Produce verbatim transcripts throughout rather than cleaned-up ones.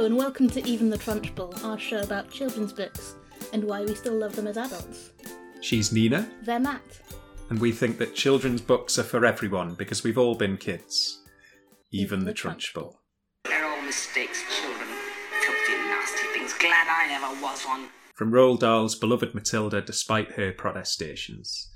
Hello and welcome to Even the Trunchbull, our show about children's books and why we still love them as adults. She's Nina. They're Matt. And we think that children's books are for everyone because we've all been kids. Even, Even the, the Trunchbull. They're all mistakes, children. Filthy, nasty things. Glad I never was one. From Roald Dahl's beloved Matilda, despite her protestations.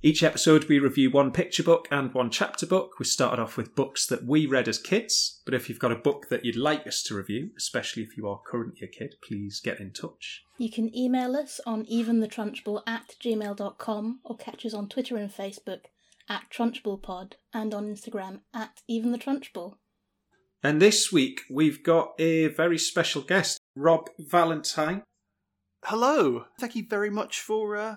Each episode we review one picture book and one chapter book. We started off with books that we read as kids, but if you've got a book that you'd like us to review, especially if you are currently a kid, please get in touch. You can email us on eventhetrunchbull at gmail dot com or catch us on Twitter and Facebook at TrunchbullPod and on Instagram at eventhetrunchbull. And this week we've got a very special guest, Rob Valentine. Hello! Thank you very much for... Uh...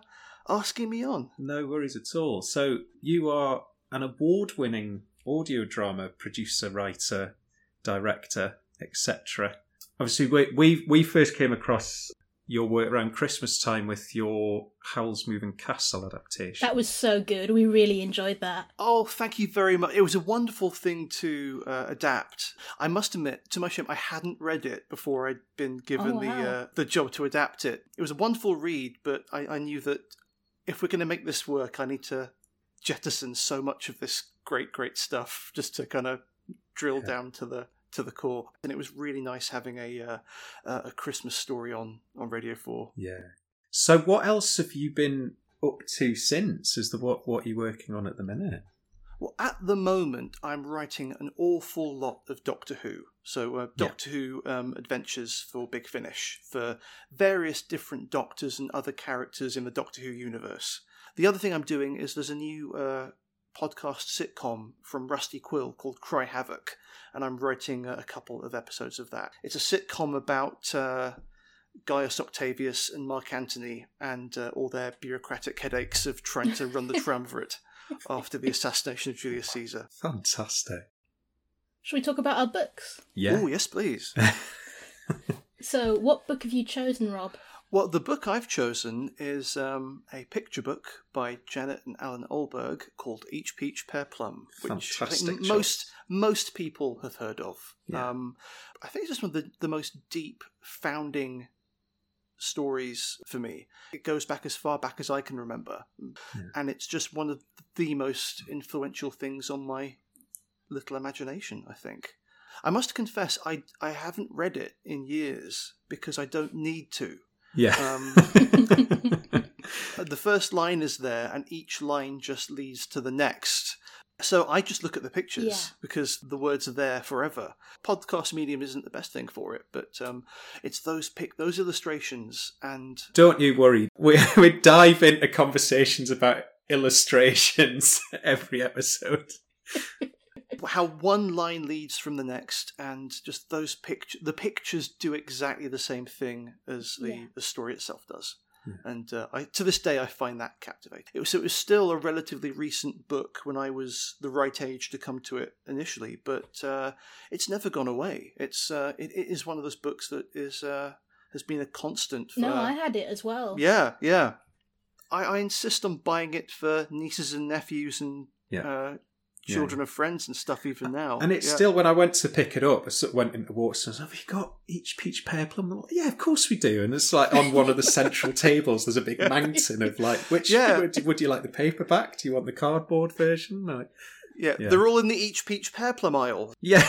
asking me on. No worries at all. So you are an award-winning audio drama producer, writer, director, et cetera. Obviously, we, we we first came across your work around Christmas time with your Howl's Moving Castle adaptation. That was so good. We really enjoyed that. Oh, thank you very much. It was a wonderful thing to uh, adapt. I must admit, to my shame, I hadn't read it before I'd been given oh, wow. the uh, the job to adapt it. It was a wonderful read, but I, I knew that if we're going to make this work, I need to jettison so much of this great, great stuff just to kind of drill yeah. down to the to the core. And it was really nice having a uh, a Christmas story on, on Radio four. Yeah. So what else have you been up to since? Is the what what are you working on at the minute? Well, at the moment, I'm writing an awful lot of Doctor Who. So uh, Doctor yeah. Who um, adventures for Big Finish, for various different doctors and other characters in the Doctor Who universe. The other thing I'm doing is there's a new uh, podcast sitcom from Rusty Quill called Cry Havoc, and I'm writing a couple of episodes of that. It's a sitcom about uh, Gaius Octavius and Mark Antony and uh, all their bureaucratic headaches of trying to run the triumvirate after the assassination of Julius Caesar. Fantastic. Shall we talk about our books? Yeah. Oh, yes, please. So, what book have you chosen, Rob? Well, the book I've chosen is um, a picture book by Janet and Allan Ahlberg called Each Peach Pear Plum, which Fantastic I think most, most people have heard of. Yeah. Um, I think it's just one of the, the most deep founding stories for me. It goes back as far back as I can remember. Yeah. And it's just one of the most influential things on my little imagination, I think. I must confess, I I haven't read it in years because I don't need to. Yeah. Um, the first line is there and each line just leads to the next. So I just look at the pictures yeah. because the words are there forever. Podcast medium isn't the best thing for it, but um, it's those pic- those illustrations and... Don't you worry. We, we dive into conversations about illustrations every episode. How one line leads from the next, and just those pictures. The pictures do exactly the same thing as the, yeah. the story itself does. Yeah. And uh, I, to this day, I find that captivating. It was, so it was still a relatively recent book when I was the right age to come to it initially, but uh, it's never gone away. It's uh, it, it is one of those books that is uh, has been a constant. For, no, I had it as well. Yeah, yeah. I, I insist on buying it for nieces and nephews and yeah. uh, children yeah. of friends and stuff even now. And it's yeah. still, when I went to pick it up, I sort of went into Watson and I was like, have you got Each Peach Pear Plum? Like, yeah, of course we do. And it's like on one of the central tables, there's a big mountain of like, which yeah. would, would you like the paperback? Do you want the cardboard version? Like, yeah, yeah, they're all in the Each Peach Pear Plum aisle. Yeah.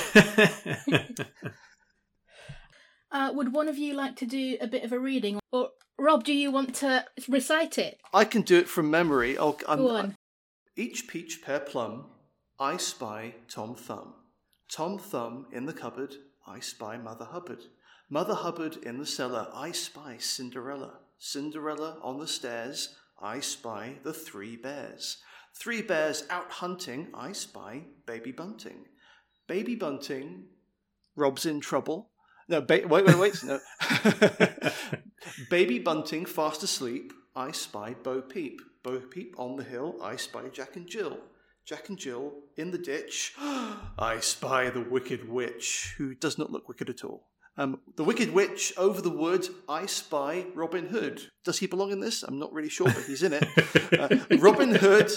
uh, would one of you like to do a bit of a reading? Or Rob, do you want to recite it? I can do it from memory. I'll, I'm, Go on. I, Each Peach Pear Plum... I spy Tom Thumb. Tom Thumb in the cupboard, I spy Mother Hubbard. Mother Hubbard in the cellar, I spy Cinderella. Cinderella on the stairs, I spy the three bears. Three bears out hunting, I spy Baby Bunting. Baby Bunting, Rob's in trouble. No, ba- wait, wait, wait, no. Baby Bunting fast asleep, I spy Bo Peep. Bo Peep on the hill, I spy Jack and Jill. Jack and Jill in the ditch. I spy the Wicked Witch, who does not look wicked at all. Um, the Wicked Witch over the wood. I spy Robin Hood. Does he belong in this? I'm not really sure, but he's in it. Uh, Robin Hood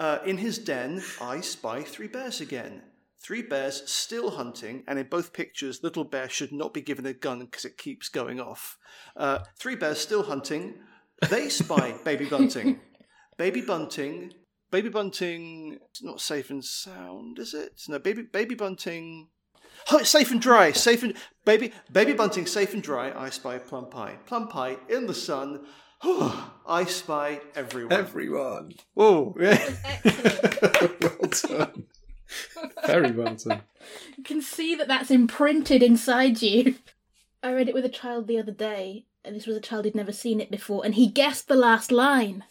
uh, in his den. I spy three bears again. Three bears still hunting, and in both pictures, little bear should not be given a gun because it keeps going off. Uh, three bears still hunting. They spy Baby Bunting. Baby Bunting. Baby Bunting. It's not safe and sound, is it? No, Baby Baby Bunting. Oh, it's safe and dry. Safe and baby Baby Bunting. Safe and dry. I spy Plum Pie. Plum Pie in the sun. Oh, I spy everyone. Everyone. Oh, yeah. Well done. Very well done. You can see that that's imprinted inside you. I read it with a child the other day, and this was a child who'd never seen it before, and he guessed the last line.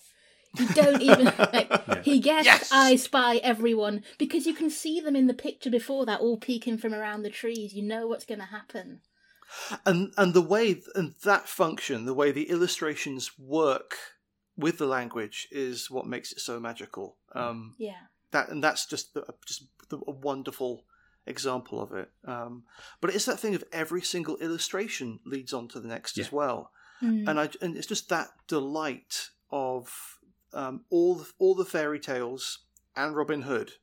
You don't even... like, yeah. He guessed, yes! I spy everyone, because you can see them in the picture before that, all peeking from around the trees. You know what's going to happen. And and the way and that function, the way the illustrations work with the language, is what makes it so magical. Um, yeah. That and that's just the, just the, a wonderful example of it. Um, but it's that thing of every single illustration leads on to the next, yeah, as well, mm. and I and it's just that delight of um, all the, all the fairy tales and Robin Hood,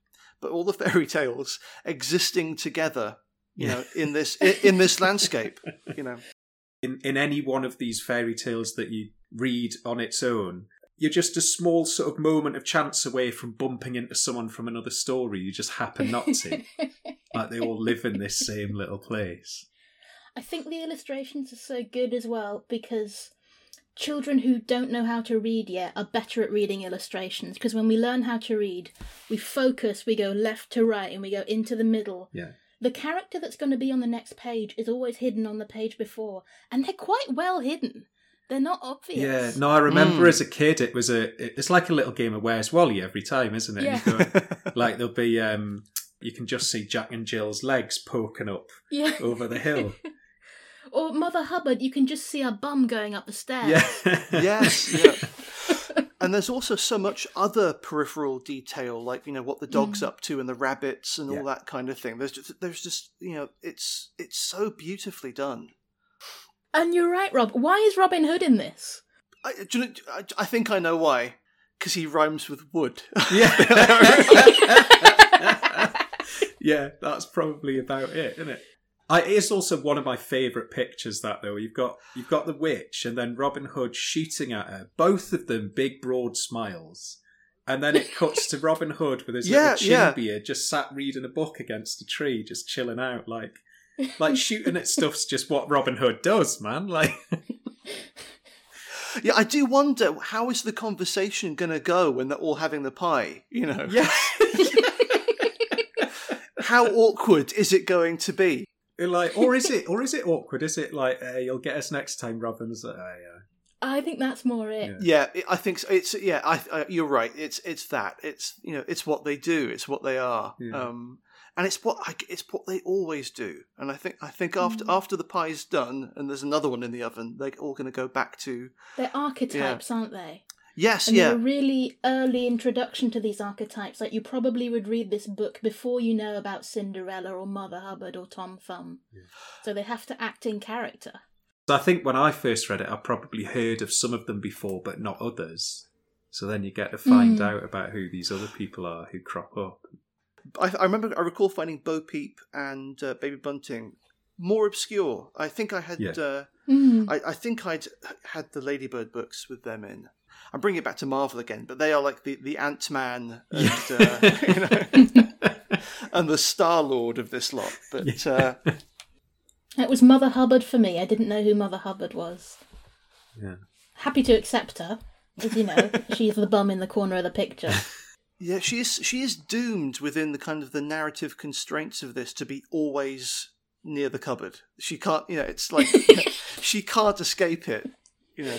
but all the fairy tales existing together. You know, in this in, in this landscape, you know, in in any one of these fairy tales that you read on its own, you're just a small sort of moment of chance away from bumping into someone from another story. You just happen not to, like they all live in this same little place. I think the illustrations are so good as well because children who don't know how to read yet are better at reading illustrations, because when we learn how to read, we focus, we go left to right, and we go into the middle. Yeah. The character that's going to be on the next page is always hidden on the page before, and they're quite well hidden. They're not obvious. Yeah, no, I remember mm. as a kid, it was a. It's like a little game of Where's Wally every time, isn't it? Yeah. You go, like there'll be, um, you can just see Jack and Jill's legs poking up yeah. over the hill. Or Mother Hubbard, you can just see her bum going up the stairs. Yeah. yes. Yeah. And there's also so much other peripheral detail, like, you know, what the dog's mm. up to and the rabbits and yeah. all that kind of thing. There's just, there's just, you know, it's it's so beautifully done. And you're right, Rob. Why is Robin Hood in this? I, do you know, I, I think I know why. Because he rhymes with wood. Yeah. Yeah, that's probably about it, isn't it? I, it's also one of my favourite pictures, that, though. You've got you've got the witch and then Robin Hood shooting at her. Both of them big, broad smiles. And then it cuts to Robin Hood with his yeah, little chin yeah. beard just sat reading a book against a tree, just chilling out. Like, like shooting at stuff's just what Robin Hood does, man. Like, yeah, I do wonder, how is the conversation going to go when they're all having the pie, you know? Yeah. How awkward is it going to be? Like, or is it, or is it awkward? Is it like, uh, you'll get us next time, Robin? Uh, yeah. I think that's more it. Yeah, yeah I think so. It's yeah. I, I you're right. It's it's that. It's you know. It's what they do. It's what they are. Yeah. Um, and it's what I, it's what they always do. And I think I think after mm. after the pie's done and there's another one in the oven, they're all going to go back to they're archetypes, yeah. aren't they? Yes, and yeah. And a really early introduction to these archetypes. Like, you probably would read this book before you know about Cinderella or Mother Hubbard or Tom Thumb. Yeah. So they have to act in character. So I think when I first read it, I probably heard of some of them before, but not others. So then you get to find mm. out about who these other people are who crop up. I, I remember, I recall finding Bo Peep and uh, Baby Bunting more obscure. I think I had, yeah. uh, mm. I, I think I'd had the Ladybird books with them in. I'm bringing it back to Marvel again, but they are like the, the Ant-Man and, uh, you know, and the Star-Lord of this lot. But uh... It was Mother Hubbard for me. I didn't know who Mother Hubbard was. Yeah. Happy to accept her, as you know, she's the bum in the corner of the picture. Yeah, she is, she is doomed within the kind of the narrative constraints of this to be always near the cupboard. She can't, you know, it's like, you know, she can't escape it, you know.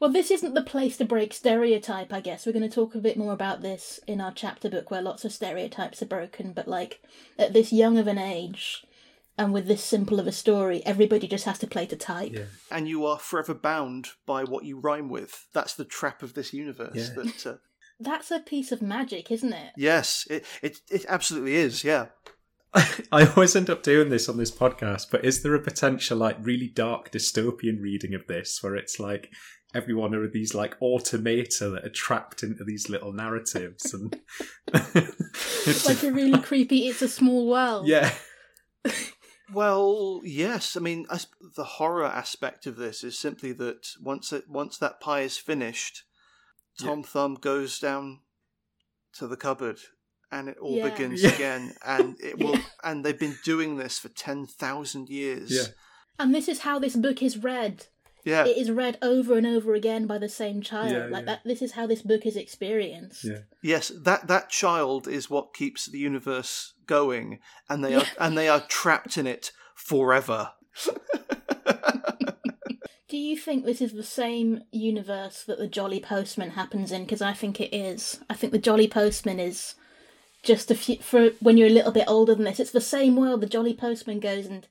Well, this isn't the place to break stereotype, I guess. We're going to talk a bit more about this in our chapter book where lots of stereotypes are broken. But, like, at this young of an age and with this simple of a story, everybody just has to play to type. Yeah. And you are forever bound by what you rhyme with. That's the trap of this universe. Yeah. That, uh... That's a piece of magic, isn't it? Yes, it it, it absolutely is, yeah. I always end up doing this on this podcast, but is there a potential, like, really dark dystopian reading of this where it's like... everyone are these like automata that are trapped into these little narratives, and it's like a really creepy It's a Small World. Yeah. Well, yes. I mean, I, the horror aspect of this is simply that once it, once that pie is finished, Tom yeah. Thumb goes down to the cupboard, and it all yeah. begins yeah. again. And it will. Yeah. And they've been doing this for ten thousand years. Yeah. And this is how this book is read. Yeah. It is read over and over again by the same child. Yeah, like yeah. that. This is how this book is experienced. Yeah. Yes, that that child is what keeps the universe going, and they yeah. are and they are trapped in it forever. Do you think this is the same universe that the Jolly Postman happens in? Because I think it is. I think the Jolly Postman is just a few, for when you're a little bit older than this. It's the same world. The Jolly Postman goes and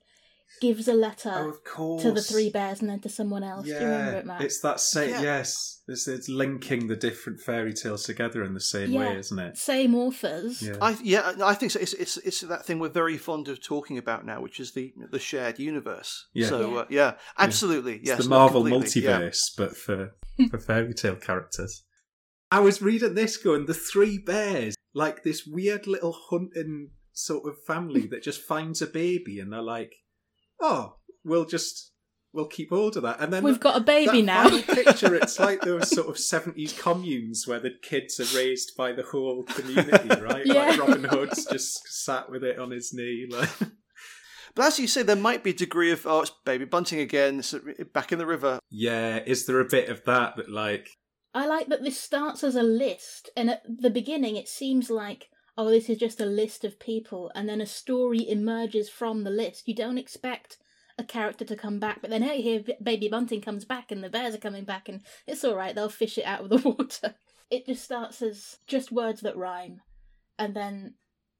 gives a letter oh, to the three bears and then to someone else. Yeah. Do you remember it, Matt? It's that same, yeah. yes. It's, it's linking the different fairy tales together in the same yeah. way, isn't it? Same authors. Yeah, I, yeah, I think so. It's, it's it's that thing we're very fond of talking about now, which is the the shared universe. Yeah. So, yeah, uh, yeah absolutely. Yeah. It's yes, the Marvel multiverse, yeah. but for, for fairy tale characters. I was reading this going, the three bears, like this weird little hunting sort of family that just finds a baby and they're like, oh, we'll just we'll keep hold of that, and then we've got a baby now. Picture it's like those sort of seventies communes where the kids are raised by the whole community, right? Yeah. Like Robin Hood's just sat with it on his knee, like. But as you say, there might be a degree of oh, it's Baby Bunting again, it's back in the river. Yeah, is there a bit of that that like? I like that this starts as a list, and at the beginning it seems like, oh, this is just a list of people, and then a story emerges from the list. You don't expect a character to come back, but then hey, here Baby Bunting comes back, and the bears are coming back, and it's all right, they'll fish it out of the water. It just starts as just words that rhyme, and then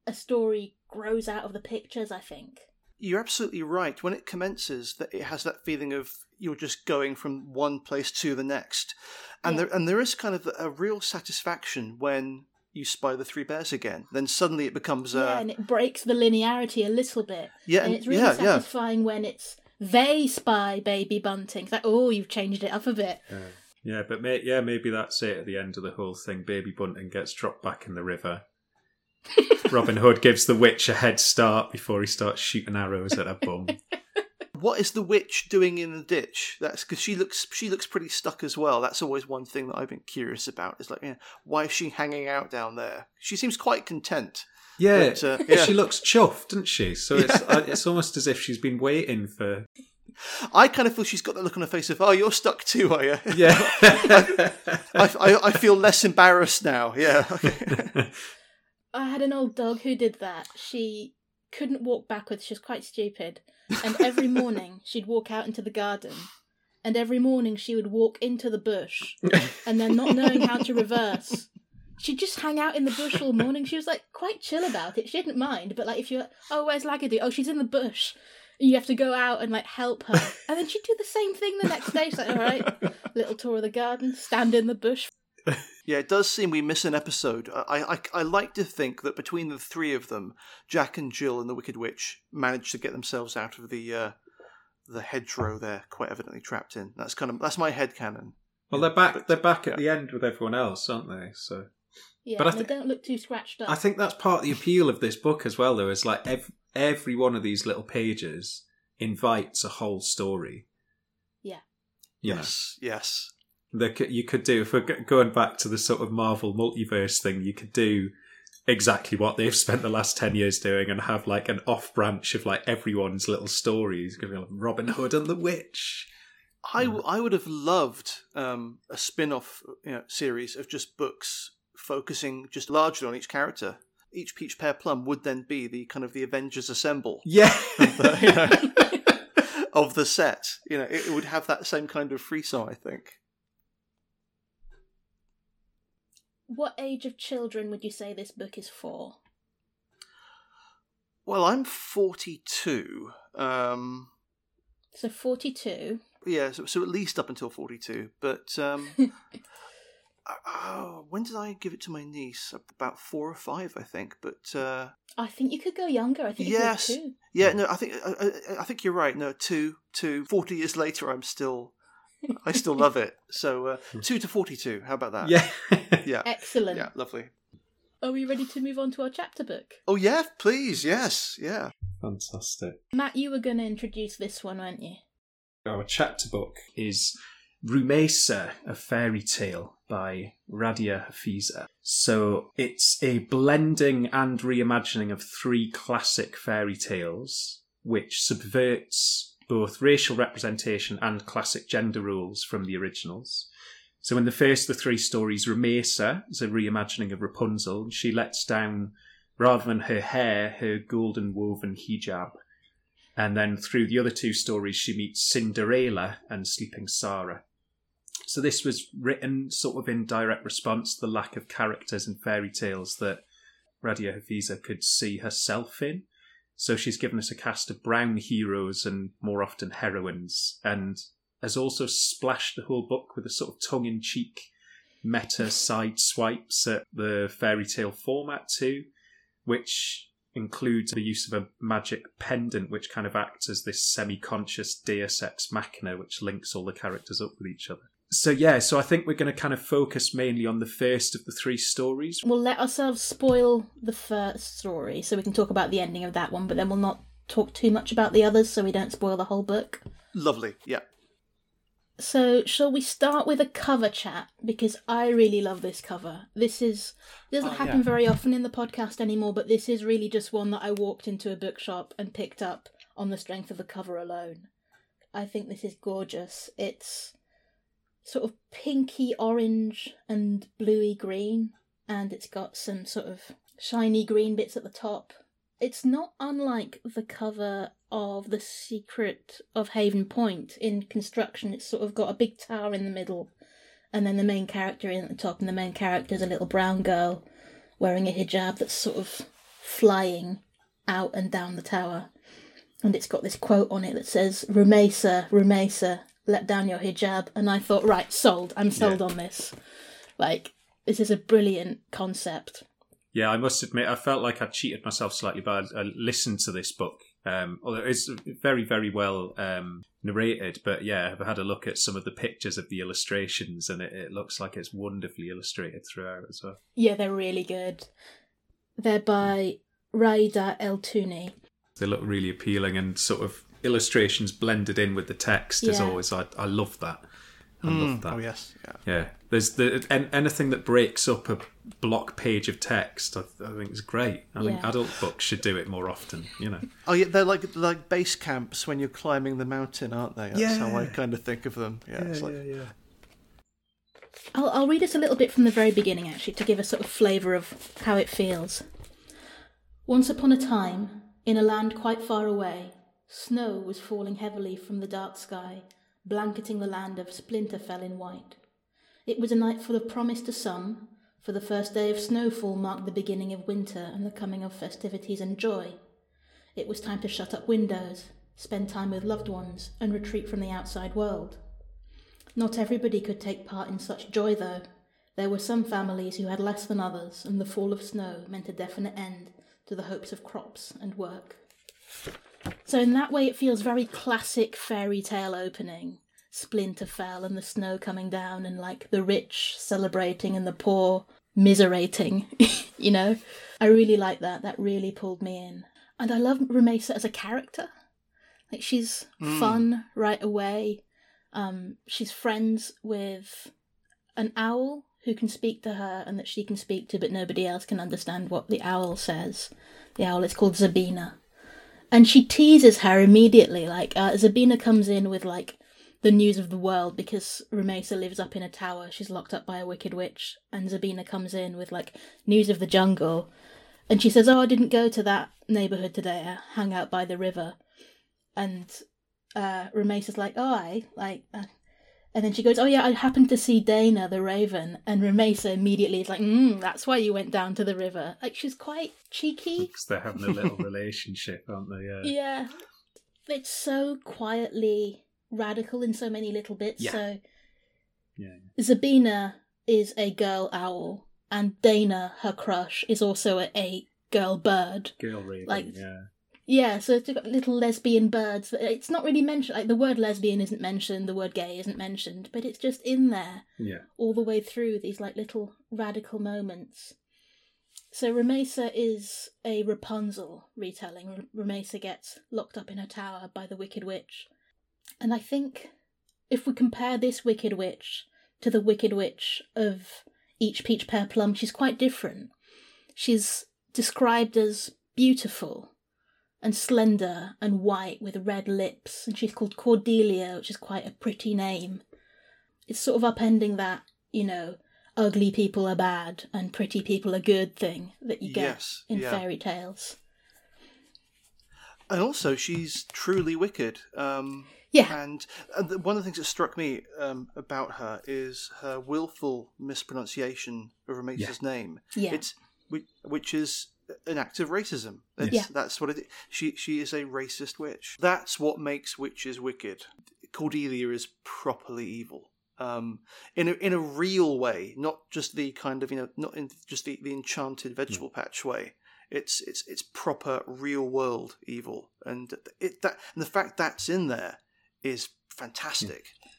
a story grows out of the pictures, I think. You're absolutely right. When it commences, that it has that feeling of you're just going from one place to the next. And yeah. there and there is kind of a real satisfaction when you spy the three bears again. Then suddenly it becomes... Uh... Yeah, and it breaks the linearity a little bit. Yeah, and it's really yeah, satisfying yeah. when it's, they spy Baby Bunting. It's like, oh, you've changed it up a bit. Yeah, yeah but may- yeah, maybe that's it at the end of the whole thing. Baby Bunting gets dropped back in the river. Robin Hood gives the witch a head start before he starts shooting arrows at her bum. What is the witch doing in the ditch? That's because she looks she looks pretty stuck as well. That's always one thing that I've been curious about. It's like, you know, why is she hanging out down there? She seems quite content. Yeah, but, uh, yeah. she looks chuffed, doesn't she? So yeah. it's it's almost as if she's been waiting for. I kind of feel she's got that look on her face of, oh, you're stuck too, are you? Yeah. I, I I feel less embarrassed now. Yeah. Okay. I had an old dog who did that. She couldn't walk backwards. She was quite stupid. And every morning she'd walk out into the garden, and every morning she would walk into the bush, and then not knowing how to reverse, she'd just hang out in the bush all morning. She was like quite chill about it. She didn't mind, but like if you're, oh, where's Lagadu? Oh, she's in the bush. You have to go out and like help her. And then she'd do the same thing the next day. She's like, all right, little tour of the garden, stand in the bush. Yeah, it does seem we miss an episode. I, I, I like to think that between the three of them, Jack and Jill and the Wicked Witch managed to get themselves out of the uh, the hedgerow they're quite evidently trapped in. That's kind of that's my headcanon. Well, they're back. But, they're back at yeah. the end with everyone else, aren't they? So yeah, but I th- they don't look too scratched up. I think that's part of the appeal of this book as well, though. Is like ev- every one of these little pages invites a whole story. Yeah. You yes. Know. Yes. That you could do, if we're going back to the sort of Marvel multiverse thing, you could do exactly what they've spent the last ten years doing and have like an off branch of like everyone's little stories. Going like Robin Hood and the Witch. I, w- I would have loved um, a spin-off you know, series of just books focusing just largely on each character. Each Peach Pear Plum would then be the kind of the Avengers Assemble. Yeah. Of the, you know, of the set. You know, it would have that same kind of frisson, I think. What age of children would you say this book is for? Well, I'm forty-two. Um, so forty-two? Yeah, so, so at least up until forty-two. But um, oh, when did I give it to my niece? About four or five, I think. But uh, I think you could go younger. I think yes, you could two. Yeah, no, I think I, I think you're right. No, two, two. forty years later, I'm still I still love it. So uh, two to forty-two. How about that? Yeah. Yeah. Excellent. Yeah, lovely. Are we ready to move on to our chapter book? Oh, yeah, please. Yes. Yeah. Fantastic. Matt, you were going to introduce this one, weren't you? Our chapter book is Rumeysa, a Fairy Tale by Radhiya Hafiza. So it's a blending and reimagining of three classic fairy tales, which subverts both racial representation and classic gender rules from the originals. So in the first of the three stories, Rumeysa is a reimagining of Rapunzel. She lets down, rather than her hair, her golden woven hijab. And then through the other two stories, she meets Cinderella and Sleeping Sara. So this was written sort of in direct response to the lack of characters in fairy tales that Radhiya Hafiza could see herself in. So she's given us a cast of brown heroes and more often heroines, and has also splashed the whole book with a sort of tongue-in-cheek meta side swipes at the fairy tale format too, which includes the use of a magic pendant which kind of acts as this semi-conscious deus ex machina which links all the characters up with each other. So yeah, so I think we're going to kind of focus mainly on the first of the three stories. We'll let ourselves spoil the first story so we can talk about the ending of that one, but then we'll not talk too much about the others so we don't spoil the whole book. Lovely, yeah. So shall we start with a cover chat? Because I really love this cover. This is it doesn't oh, happen yeah. very often in the podcast anymore, but this is really just one that I walked into a bookshop and picked up on the strength of the cover alone. I think this is gorgeous. It's sort of pinky orange and bluey green, and it's got some sort of shiny green bits at the top. It's not unlike the cover of The Secret of Haven Point in construction. It's sort of got a big tower in the middle and then the main character in at the top, and the main character is a little brown girl wearing a hijab that's sort of flying out and down the tower. And it's got this quote on it that says, "Rumeysa, Rumeysa, let down your hijab." And I thought, right, sold. I'm sold yeah. on this. Like, this is a brilliant concept. Yeah, I must admit, I felt like I cheated myself slightly, but I listened to this book. Um, although it's very, very well um, narrated, but yeah, I've had a look at some of the pictures of the illustrations, and it, it looks like it's wonderfully illustrated throughout as well. Yeah, they're really good. They're by Raida El Touni. They look really appealing, and sort of illustrations blended in with the text yeah. as always. I, I love that. I mm. love that. Oh yes, yeah. yeah. There's the an, anything that breaks up a block page of text. I, I think is great. I yeah. think adult books should do it more often. You know. Oh yeah, they're like like base camps when you're climbing the mountain, aren't they? That's yeah. how I kind of think of them. Yeah, yeah, it's like... yeah, yeah. I'll I'll read us a little bit from the very beginning actually to give a sort of flavour of how it feels. Once upon a time, in a land quite far away, snow was falling heavily from the dark sky, blanketing the land of Splinterfell in white. It was a night full of promise to some, for the first day of snowfall marked the beginning of winter and the coming of festivities and joy. It was time to shut up windows, spend time with loved ones, and retreat from the outside world. Not everybody could take part in such joy, though. There were some families who had less than others, and the fall of snow meant a definite end to the hopes of crops and work. So in that way, it feels very classic fairy tale opening. Splinterfell and the snow coming down and, like, the rich celebrating and the poor miserating, you know? I really like that. That really pulled me in. And I love Rumeysa as a character. Like, she's mm. fun right away. Um, she's friends with an owl who can speak to her and that she can speak to, but nobody else can understand what the owl says. The owl is called Zabina. And she teases her immediately, like, uh, Zabina comes in with, like, the news of the world because Rumeysa lives up in a tower, she's locked up by a wicked witch, and Zabina comes in with, like, news of the jungle, and she says, oh, I didn't go to that neighbourhood today, I hung out by the river, and uh, Rumeysa's like, oh, I, like, uh, and then she goes, oh yeah, I happened to see Dana, the raven, and Rumeysa immediately is like, mm, that's why you went down to the river. Like, she's quite cheeky. Because they're having a little relationship, aren't they? Yeah. Yeah. It's so quietly radical in so many little bits. Yeah. So yeah. Zabina is a girl owl, and Dana, her crush, is also a girl bird. Girl raven, like, yeah. Yeah, so it's got little lesbian birds. It's not really mentioned, like the word lesbian isn't mentioned, the word gay isn't mentioned, but it's just in there yeah. all the way through, these like little radical moments. So Remesa is a Rapunzel retelling. Remesa gets locked up in her tower by the Wicked Witch. And I think if we compare this Wicked Witch to the Wicked Witch of Each Peach Pear Plum, she's quite different. She's described as beautiful and slender and white with red lips. And she's called Cordelia, which is quite a pretty name. It's sort of upending that, you know, ugly people are bad and pretty people are good thing that you get yes, in yeah. fairy tales. And also, she's truly wicked. Um, yeah. And one of the things that struck me um, about her is her willful mispronunciation of Remesa's yeah. name. Yeah. It's which is an act of racism. That's, yeah. that's what it is. She she is a racist witch. That's what makes witches wicked. Cordelia is properly evil. Um, in a in a real way, not just the kind of you know, not in just the, the enchanted vegetable mm. patch way. It's it's it's proper real world evil, and it that and the fact that's in there is fantastic. Mm.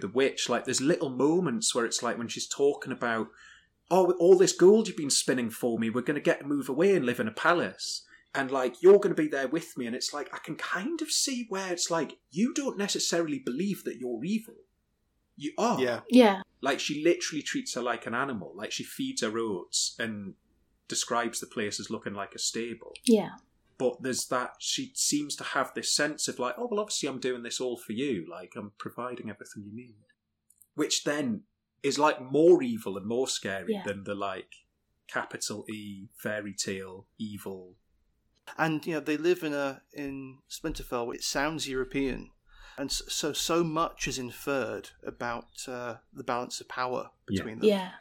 The witch, like, there's little moments where it's like when she's talking about, oh, all this gold you've been spinning for me, we're going to get to move away and live in a palace. And, like, you're going to be there with me. And it's like, I can kind of see where it's like, you don't necessarily believe that you're evil. You are. Yeah. Yeah. Like, she literally treats her like an animal. Like, she feeds her oats and describes the place as looking like a stable. Yeah. But there's that, she seems to have this sense of, like, oh, well, obviously I'm doing this all for you. Like, I'm providing everything you need. Which then is, like, more evil and more scary yeah. than the, like, capital E fairy tale evil. And, you know, they live in a in Splinterfell. It sounds European. And so, so much is inferred about uh, the balance of power between yeah. them.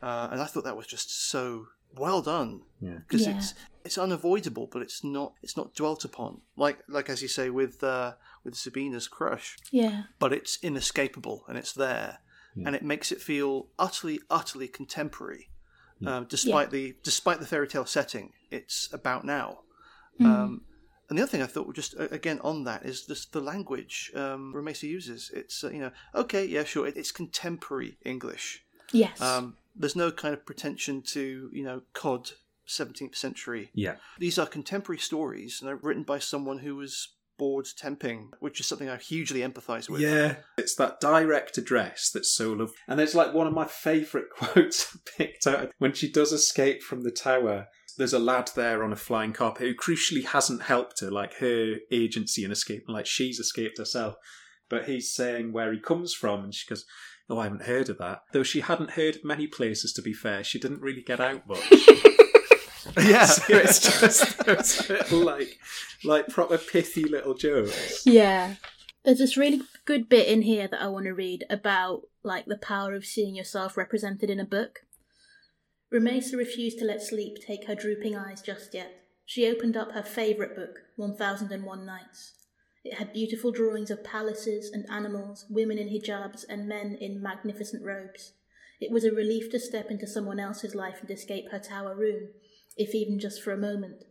Yeah. Uh, and I thought that was just so well done. Yeah. Because yeah. it's it's unavoidable, but it's not it's not dwelt upon. Like like as you say with uh, with Zabina's crush. Yeah. But it's inescapable and it's there, yeah. and it makes it feel utterly utterly contemporary. Yeah. Um, despite yeah. the despite the fairy tale setting, it's about now. Mm. Um, And the other thing I thought, just again on that, is just the language um, Remesa uses. It's uh, you know, okay, yeah, sure, it's contemporary English. Yes. Um, there's no kind of pretension to you know, cod seventeenth century. Yeah. These are contemporary stories, and they're written by someone who was bored temping, which is something I hugely empathise with. Yeah, it's that direct address that's so lovely. And there's like one of my favourite quotes I picked out when she does escape from the tower. There's a lad there on a flying carpet who crucially hasn't helped her, like her agency in escaping, like she's escaped herself. But he's saying where he comes from, and she goes, oh, I haven't heard of that. Though she hadn't heard of many places, to be fair, she didn't really get out much. yeah. So it's just those little, like, like, proper pithy little jokes. Yeah. There's this really good bit in here that I want to read about, like, the power of seeing yourself represented in a book. Remesa refused to let sleep take her drooping eyes just yet. She opened up her favourite book, one thousand one Nights. It had beautiful drawings of palaces and animals, women in hijabs and men in magnificent robes. It was a relief to step into someone else's life and escape her tower room, if even just for a moment.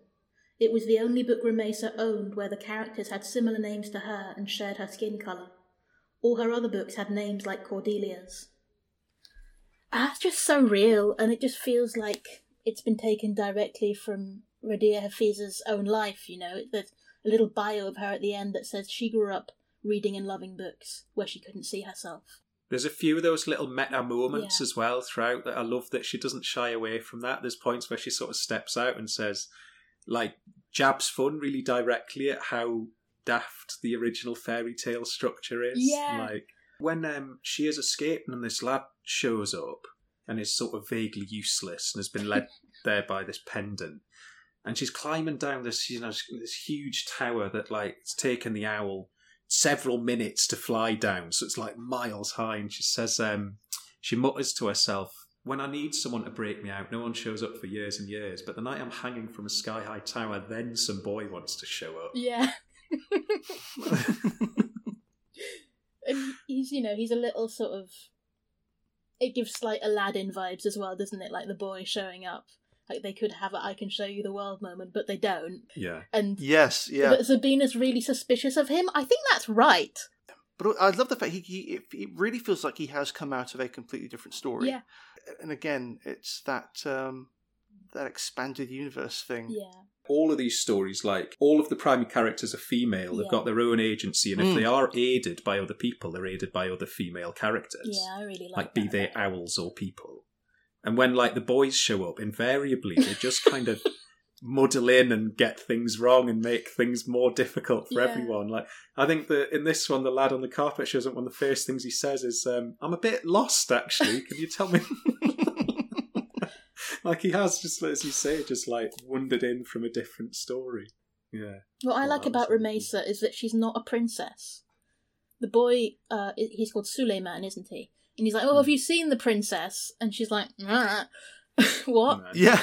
It was the only book Remesa owned where the characters had similar names to her and shared her skin colour. All her other books had names like Cordelia's. That's just so real, and it just feels like it's been taken directly from Radhiya Hafiza's own life, you know. There's a little bio of her at the end that says she grew up reading and loving books where she couldn't see herself. There's a few of those little meta moments yeah. as well throughout that I love, that she doesn't shy away from that. There's points where she sort of steps out and says, like, jabs fun really directly at how daft the original fairy tale structure is. Yeah. Like, when um, she is escaping and this lad shows up and is sort of vaguely useless and has been led there by this pendant, and she's climbing down this, you know, this huge tower that, like, it's taken the owl several minutes to fly down, so it's like miles high. And she says, um, she mutters to herself, "When I need someone to break me out, no one shows up for years and years. But the night I'm hanging from a sky high tower, then some boy wants to show up." Yeah. And he's, you know, he's a little sort of, it gives slight Aladdin vibes as well, doesn't it? Like the boy showing up Like, they could have a I can show you the world moment, but they don't. Yeah. And yes, yeah. But Zabina's really suspicious of him. I think that's right. But I love the fact he, he it really feels like he has come out of a completely different story. Yeah. And again, it's that um, that expanded universe thing. Yeah. All of these stories, like, all of the primary characters are female. They've yeah. got their own agency, and mm. if they are aided by other people, they're aided by other female characters. Yeah, I really like, like that. Like, be they owls or people. And when, like, the boys show up, invariably, they just kind of muddle in and get things wrong and make things more difficult for yeah. everyone. Like, I think that in this one, the lad on the carpet shows up, one of the first things he says is, um, I'm a bit lost, actually. Can you tell me... Like, he has, just as you say, just, like, wandered in from a different story. Yeah. What I like about Remesa is that she's not a princess. The boy, uh, he's called Suleiman, isn't he? And he's like, oh, have you seen the princess? And she's like, nah. What? Yeah.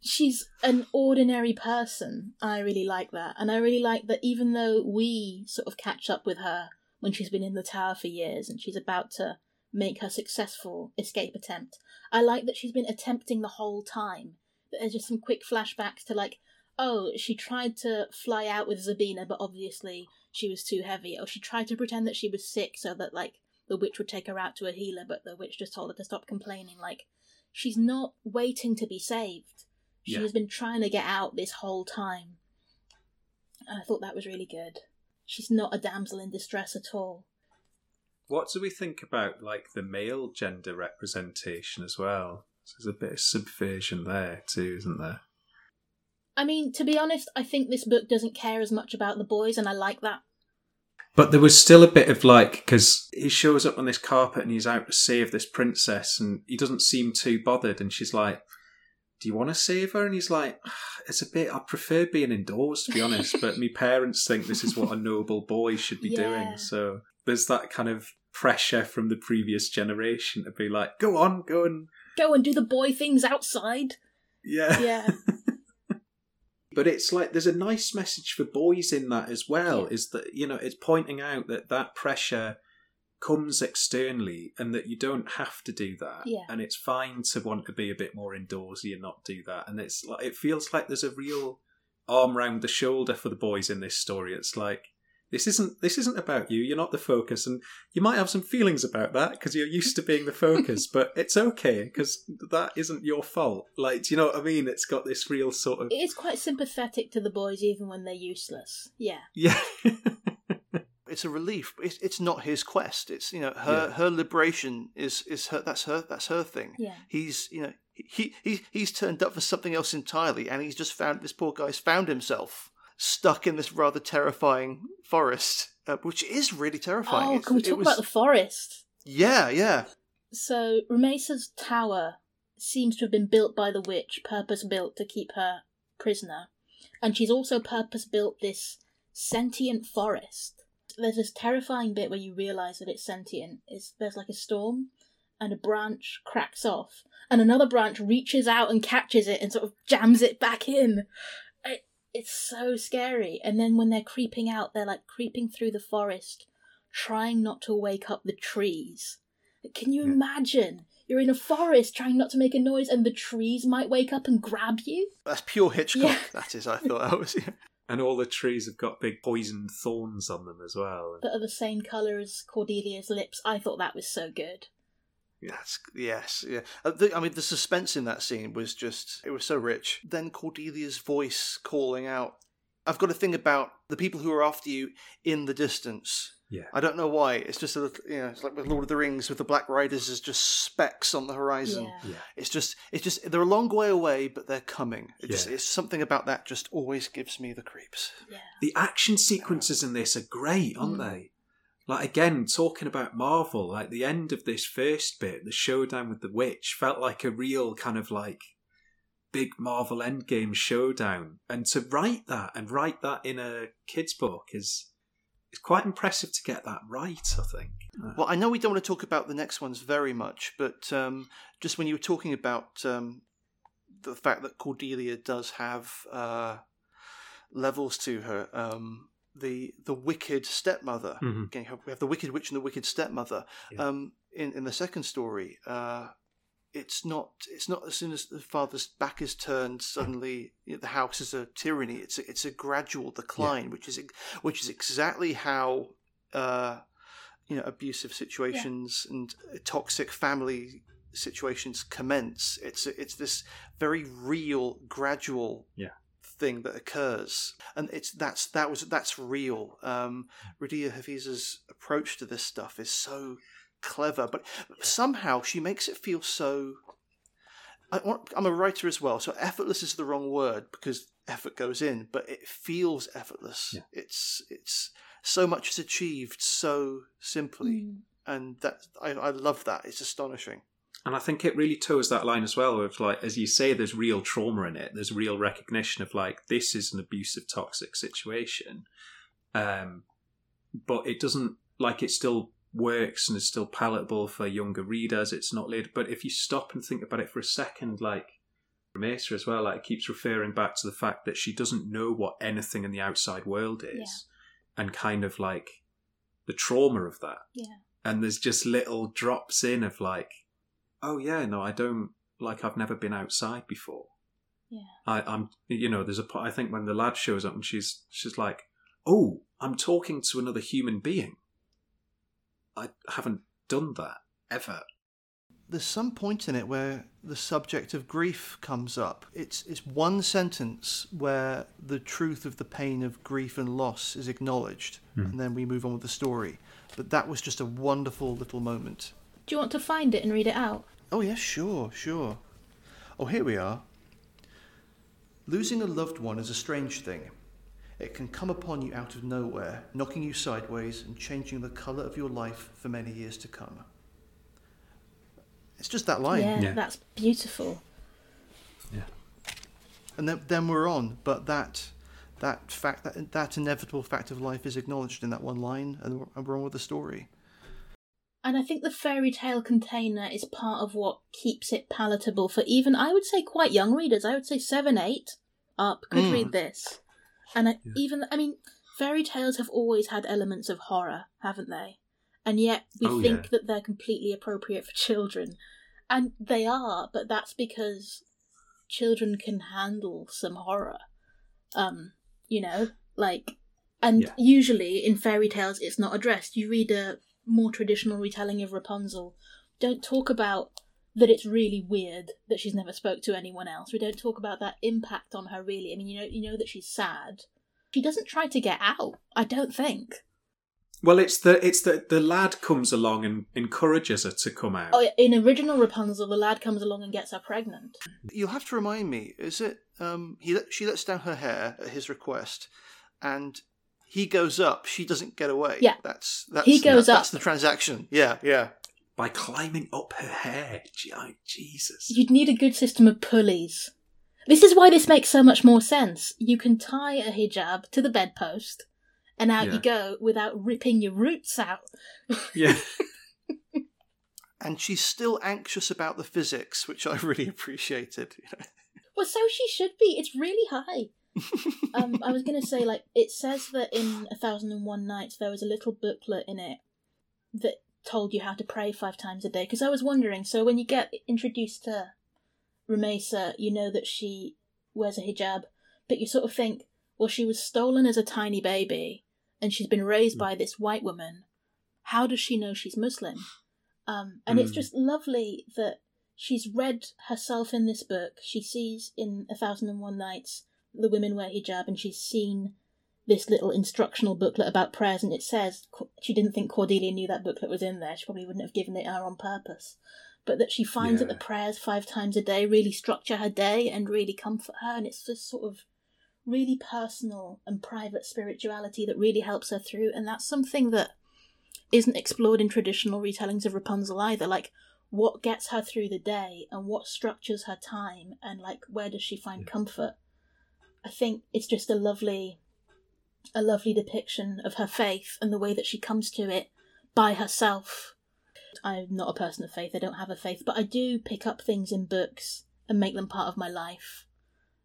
She's an ordinary person. I really like that. And I really like that even though we sort of catch up with her when she's been in the tower for years and she's about to make her successful escape attempt, I like that she's been attempting the whole time. There's just some quick flashbacks to, like, oh, she tried to fly out with Zabina, but obviously she was too heavy. Or she tried to pretend that she was sick so that, like, the witch would take her out to a healer, but the witch just told her to stop complaining. Like, she's not waiting to be saved. She yeah. has been trying to get out this whole time. And I thought that was really good. She's not a damsel in distress at all. What do we think about, like, the male gender representation as well? There's a bit of subversion there too, isn't there? I mean, to be honest, I think this book doesn't care as much about the boys, and I like that. But there was still a bit of, like, because he shows up on this carpet and he's out to save this princess, and he doesn't seem too bothered, and she's like, do you want to save her? And he's like, it's a bit, I prefer being indoors, to be honest, but my parents think this is what a noble boy should be yeah. doing, so... There's that kind of pressure from the previous generation to be like, go on, go and... Go and do the boy things outside. Yeah. Yeah. But it's like, there's a nice message for boys in that as well, yeah. is that, you know, it's pointing out that that pressure comes externally and that you don't have to do that. Yeah. And it's fine to want to be a bit more indoorsy and not do that. And it's like, it feels like there's a real arm round the shoulder for the boys in this story. It's like, This isn't this isn't about you. You're not the focus, and you might have some feelings about that because you're used to being the focus. But it's okay because that isn't your fault. Like, do you know what I mean? It's got this real sort of. It is quite sympathetic to the boys, even when they're useless. Yeah. Yeah. It's a relief. It's it's not his quest. It's, you know, her yeah. her liberation is is her. That's her. That's her thing. Yeah. He's you know he he he's turned up for something else entirely, and he's just found this poor guy's found himself. Stuck in this rather terrifying forest, uh, which is really terrifying. Oh, it's, can we talk was... about the forest? Yeah, yeah. So, Remesa's tower seems to have been built by the witch, purpose-built to keep her prisoner. And she's also purpose-built this sentient forest. There's this terrifying bit where you realise that it's sentient. It's, there's like a storm, and a branch cracks off, and another branch reaches out and catches it and sort of jams it back in. It's so scary. And then when they're creeping out, they're like creeping through the forest, trying not to wake up the trees. Like, can you imagine? You're in a forest trying not to make a noise and the trees might wake up and grab you? That's pure Hitchcock. Yeah. That is, I thought that was. Yeah. And all the trees have got big poisoned thorns on them as well. That are the same colour as Cordelia's lips. I thought that was so good. That's, yes, yeah. I mean, the suspense in that scene was just, it was so rich. Then Cordelia's voice calling out, I've got a thing about the people who are after you in the distance. Yeah. I don't know why. It's just, a little, you know, it's like with Lord of the Rings, with the Black Riders, there's just specks on the horizon. Yeah. Yeah. It's just, it's just, they're a long way away, but they're coming. It's, yeah. just, it's something about that just always gives me the creeps. Yeah. The action sequences in this are great, aren't mm. they? Like, again, talking about Marvel, like, the end of this first bit, the showdown with the witch, felt like a real kind of, like, big Marvel Endgame showdown. And to write that, and write that in a kid's book is, is quite impressive to get that right, I think. Well, I know we don't want to talk about the next ones very much, but um, just when you were talking about um, the fact that Cordelia does have uh, levels to her... Um, the the wicked stepmother. Mm-hmm. Okay, we have the wicked witch and the wicked stepmother. Yeah. Um, in, in the second story, uh, it's not it's not as soon as the father's back is turned suddenly you know, the house is a tyranny. It's a, it's a gradual decline, yeah. which is which is exactly how uh, you know abusive situations yeah. and toxic family situations commence. It's a, it's this very real gradual yeah. thing that occurs, and it's that's that was that's real. Um, Radhiya Hafiza's approach to this stuff is so clever, but somehow she makes it feel so. I want, I'm a writer as well, so effortless is the wrong word because effort goes in, but it feels effortless. Yeah. It's it's so much is achieved so simply, mm. and that I, I love that. It's astonishing. And I think it really toes that line as well of, like, as you say, there's real trauma in it. There's real recognition of, like, this is an abusive, toxic situation. Um, but it doesn't, like, it still works and is still palatable for younger readers. It's not laid. But if you stop and think about it for a second, like, Mesa as well, like, keeps referring back to the fact that she doesn't know what anything in the outside world is. Yeah. And kind of, like, the trauma of that. Yeah. And there's just little drops in of, like, oh yeah, no, I don't, like, I've never been outside before. Yeah. I, I'm, you know, there's a, I think when the lad shows up and she's, she's like, oh, I'm talking to another human being. I haven't done that ever. There's some point in it where the subject of grief comes up. It's, it's one sentence where the truth of the pain of grief and loss is acknowledged, hmm. and then we move on with the story. But that was just a wonderful little moment. Do you want to find it and read it out? Oh, yeah, sure, sure. Oh, here we are. Losing a loved one is a strange thing. It can come upon you out of nowhere, knocking you sideways and changing the colour of your life for many years to come. It's just that line. Yeah, yeah. That's beautiful. Yeah. And then, then we're on, but that that fact, that, that inevitable fact of life is acknowledged in that one line, and we're on with the story. And I think the fairy tale container is part of what keeps it palatable for even, I would say, quite young readers. I would say seven, eight up could mm. read this. And I, yeah. even, I mean, fairy tales have always had elements of horror, haven't they? And yet we oh, think yeah. that they're completely appropriate for children. And they are, but that's because children can handle some horror. Um, you know, like, and yeah. usually in fairy tales it's not addressed. You read a more traditional retelling of Rapunzel, don't talk about that it's really weird that she's never spoke to anyone else. We don't talk about that impact on her, really. I mean, you know you know that she's sad. She doesn't try to get out, I don't think. Well, it's the it's the, the lad comes along and encourages her to come out. Oh, in original Rapunzel, the lad comes along and gets her pregnant. You'll have to remind me, is it... Um, he she lets down her hair at his request, and... he goes up. She doesn't get away. Yeah, that's that's he goes that, up. That's the transaction. Yeah, yeah. By climbing up her hair. Gee, oh, Jesus. You'd need a good system of pulleys. This is why this makes so much more sense. You can tie a hijab to the bedpost, and out yeah. you go without ripping your roots out. Yeah. And she's still anxious about the physics, which I really appreciated. Well, so she should be. It's really high. um, I was going to say, like, it says that in one thousand one Nights there was a little booklet in it that told you how to pray five times a day, because I was wondering, so when you get introduced to Ramesa, you know that she wears a hijab, but you sort of think, well, she was stolen as a tiny baby and she's been raised mm. by this white woman. How does she know she's Muslim? Um, and mm. it's just lovely that she's read herself in this book. She sees in one thousand one Nights the women wear hijab, and she's seen this little instructional booklet about prayers, and it says she didn't think Cordelia knew that booklet was in there. She probably wouldn't have given it her on purpose, but that she finds yeah. that the prayers five times a day really structure her day and really comfort her, and it's this sort of really personal and private spirituality that really helps her through. And that's something that isn't explored in traditional retellings of Rapunzel either, like what gets her through the day and what structures her time, and like where does she find yeah. comfort. I think it's just a lovely a lovely depiction of her faith and the way that she comes to it by herself. I'm not a person of faith, I don't have a faith, but I do pick up things in books and make them part of my life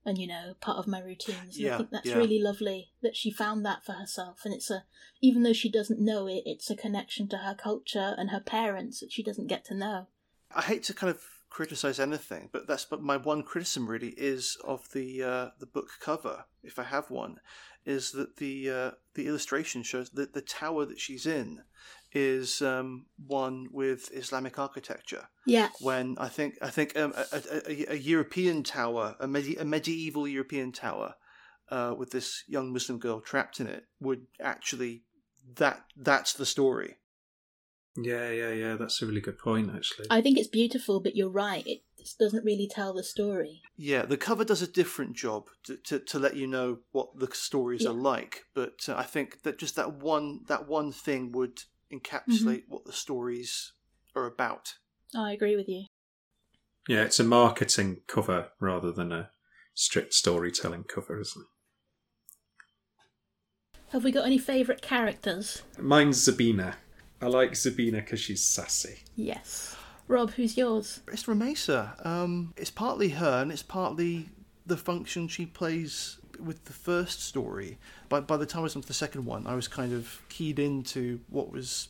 and, you know, part of my routines. And yeah, I think that's yeah. really lovely that she found that for herself. And it's a, even though she doesn't know it, it's a connection to her culture and her parents that she doesn't get to know. I hate to kind of criticize anything, but that's but my one criticism really is of the uh, the book cover, if I have one, is that the uh, the illustration shows that the tower that she's in is um, one with Islamic architecture. Yeah. When I think I think um, a, a, a European tower, a, medi- a medieval European tower, uh, with this young Muslim girl trapped in it, would actually that that's the story. Yeah, yeah, yeah. That's a really good point, actually. I think it's beautiful, but you're right. It doesn't really tell the story. Yeah, the cover does a different job to to, to let you know what the stories yeah. are like. But uh, I think that just that one that one thing would encapsulate mm-hmm. what the stories are about. I agree with you. Yeah, it's a marketing cover rather than a strict storytelling cover, isn't it? Have we got any favourite characters? Mine's Zabina. I like Zabina because she's sassy. Yes. Rob, who's yours? It's Ramesa. Um, it's partly her and it's partly the function she plays with the first story. But by the time I was on to the second one, I was kind of keyed into what was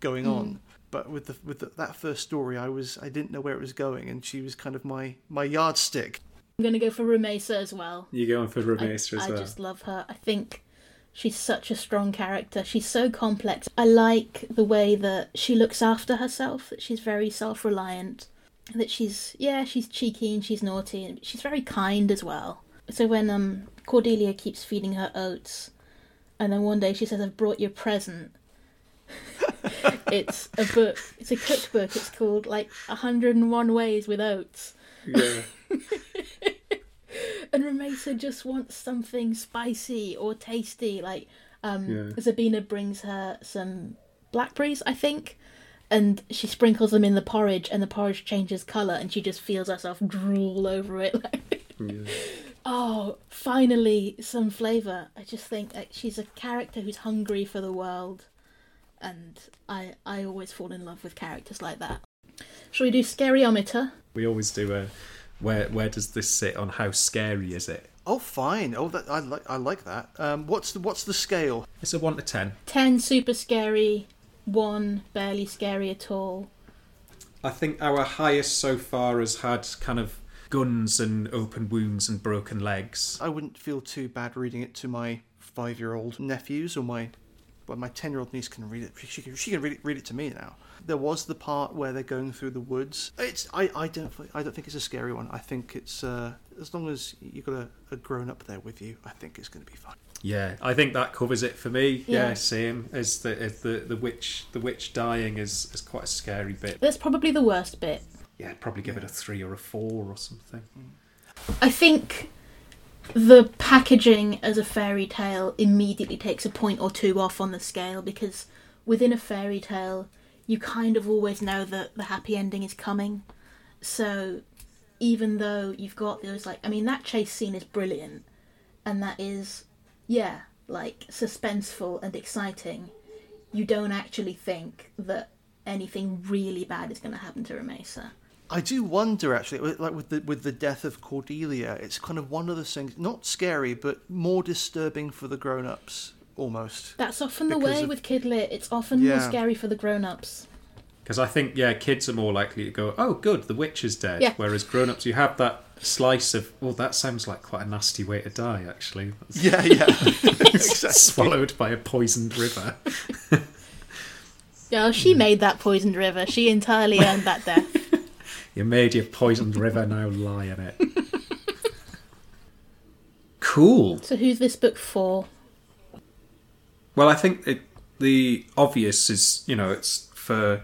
going mm. on. But with the with the, that first story, I was I didn't know where it was going, and she was kind of my, my yardstick. I'm going to go for Ramesa as well. You're going for Ramesa I, as well? I just love her. I think... she's such a strong character. She's so complex. I like the way that she looks after herself, that she's very self-reliant, that she's, yeah, she's cheeky and she's naughty, and she's very kind as well. So when um Cordelia keeps feeding her oats, and then one day she says, I've brought you a present. It's a book, it's a cookbook. It's called, like, one hundred and one Ways with Oats. Yeah. And Ramesa just wants something spicy or tasty. Like, um, yeah. Zabina brings her some blackberries, I think, and she sprinkles them in the porridge, and the porridge changes colour, and she just feels herself drool over it. Like, yeah. Oh, finally, some flavour. I just think, like, she's a character who's hungry for the world, and I, I always fall in love with characters like that. Shall we do Scariometer? We always do a... Where where does this sit on how scary is it? Oh, fine. Oh, that, I like I like that. Um, what's the, what's the scale? It's a one to ten. Ten super scary, one barely scary at all. I think our highest so far has had kind of guns and open wounds and broken legs. I wouldn't feel too bad reading it to my five-year-old nephews or my well, my ten-year-old niece can read it. She can she can read it, read it to me now. There was the part where they're going through the woods. It's I, I don't I don't think it's a scary one. I think it's uh, as long as you've got a, a grown up there with you, I think it's going to be fine. Yeah, I think that covers it for me. Yeah, yeah same as the as the the witch the witch dying is, is quite a scary bit. That's probably the worst bit. Yeah, I'd probably give it a three or a four or something. I think the packaging as a fairy tale immediately takes a point or two off on the scale, because within a fairy tale, you kind of always know that the happy ending is coming. So even though you've got those, like, I mean, that chase scene is brilliant, and that is, yeah, like, suspenseful and exciting, you don't actually think that anything really bad is going to happen to Ramesa. I do wonder, actually, like with the with the death of Cordelia, it's kind of one of those things, not scary, but more disturbing for the grown-ups. Almost. That's often the way of... with kid lit. It's often yeah. more scary for the grown-ups. Because I think, yeah, kids are more likely to go, oh, good, the witch is dead. Yeah. Whereas grown-ups, you have that slice of, oh, that sounds like quite a nasty way to die, actually. That's... Yeah, yeah. Exactly. Swallowed by a poisoned river. Oh, she made that poisoned river. She entirely earned that death. You made your poisoned river, now lie in it. Cool. So who's this book for? Well, I think it, the obvious is, you know, it's for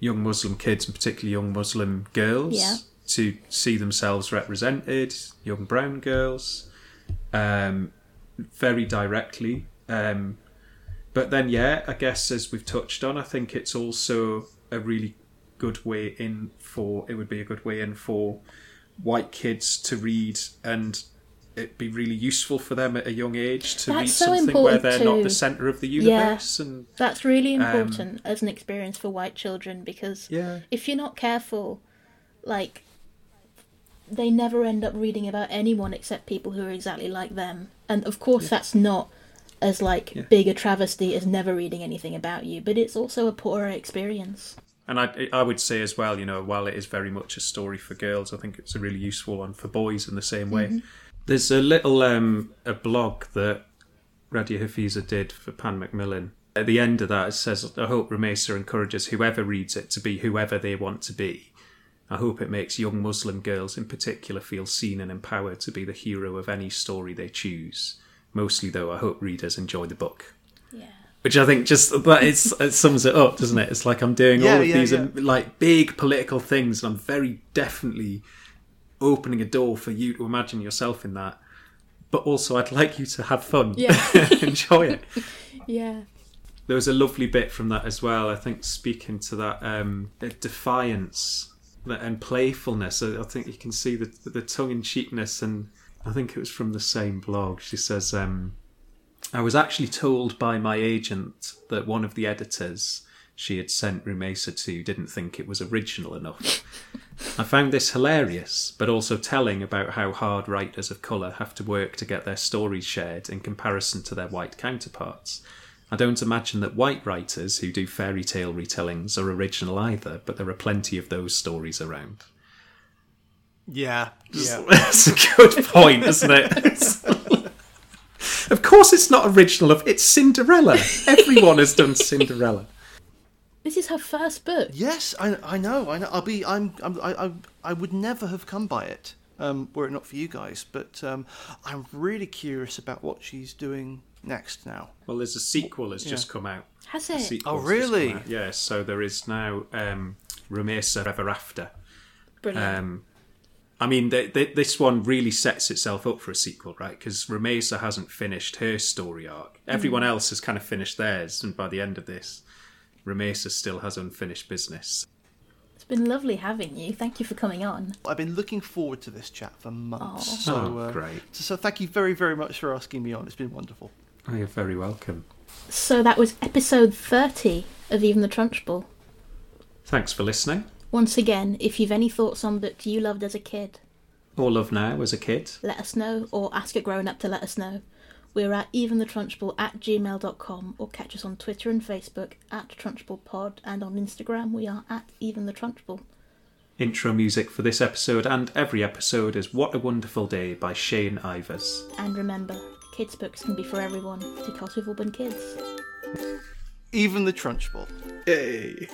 young Muslim kids, and particularly young Muslim girls, yeah. to see themselves represented, young brown girls, um, very directly. Um, but then, yeah, I guess as we've touched on, I think it's also a really good way in for, it would be a good way in for white kids to read, and it'd be really useful for them at a young age to that's read so something where they're too. Not the centre of the universe. Yeah, and that's really important um, as an experience for white children, because yeah. if you're not careful, like, they never end up reading about anyone except people who are exactly like them. And of course yeah. that's not as, like, yeah. big a travesty as never reading anything about you, but it's also a poorer experience. And I, I would say as well, you know, while it is very much a story for girls, I think it's a really useful one for boys in the same way. Mm-hmm. There's a little um, a blog that Radhiya Hafiza did for Pan Macmillan. At the end of that, it says, I hope Ramesa encourages whoever reads it to be whoever they want to be. I hope it makes young Muslim girls in particular feel seen and empowered to be the hero of any story they choose. Mostly, though, I hope readers enjoy the book. Yeah. Which I think just that it's, it sums it up, doesn't it? It's like I'm doing yeah, all of yeah, these yeah. like big political things, and I'm very definitely opening a door for you to imagine yourself in that. But also, I'd like you to have fun, yeah. enjoy it. Yeah. There was a lovely bit from that as well, I think, speaking to that um, defiance and playfulness. I think you can see the, the tongue-in-cheekness, and I think it was from the same blog. She says, um, I was actually told by my agent that one of the editors she had sent Rumesa to didn't think it was original enough. I found this hilarious, but also telling about how hard writers of colour have to work to get their stories shared in comparison to their white counterparts. I don't imagine that white writers who do fairy tale retellings are original either, but there are plenty of those stories around. Yeah. yeah. That's a good point, isn't it? Of course it's not original. It's Cinderella. Everyone has done Cinderella. This is her first book. Yes, I, I know. I know. I'll be. I'm. I'm I, I. I would never have come by it um, were it not for you guys. But um, I'm really curious about what she's doing next now. Well, there's a sequel that's yeah. just come out. Has it? Oh, really? Yeah, so there is now um, Rumesa Ever After. Brilliant. Um, I mean, they, they, this one really sets itself up for a sequel, right? Because Rumesa hasn't finished her story arc. Everyone mm. else has kind of finished theirs, and by the end of this, Rumesa still has unfinished business. It's been lovely having you. Thank you for coming on. I've been looking forward to this chat for months. Oh. So oh, uh, great. So thank you very, very much for asking me on. It's been wonderful. Oh, you're very welcome. So that was episode thirty of Even the Trunchbull. Thanks for listening. Once again, if you've any thoughts on books you loved as a kid, or love now as a kid, let us know, or ask a grown-up to let us know. We're at even the trunchbull at gmail dot com, or catch us on Twitter and Facebook at TrunchbullPod, and on Instagram we are at EvenTheTrunchbull. Intro music for this episode and every episode is What a Wonderful Day by Shane Ivers. And remember, kids' books can be for everyone, because we've all been kids. Even the Trunchbull. Hey!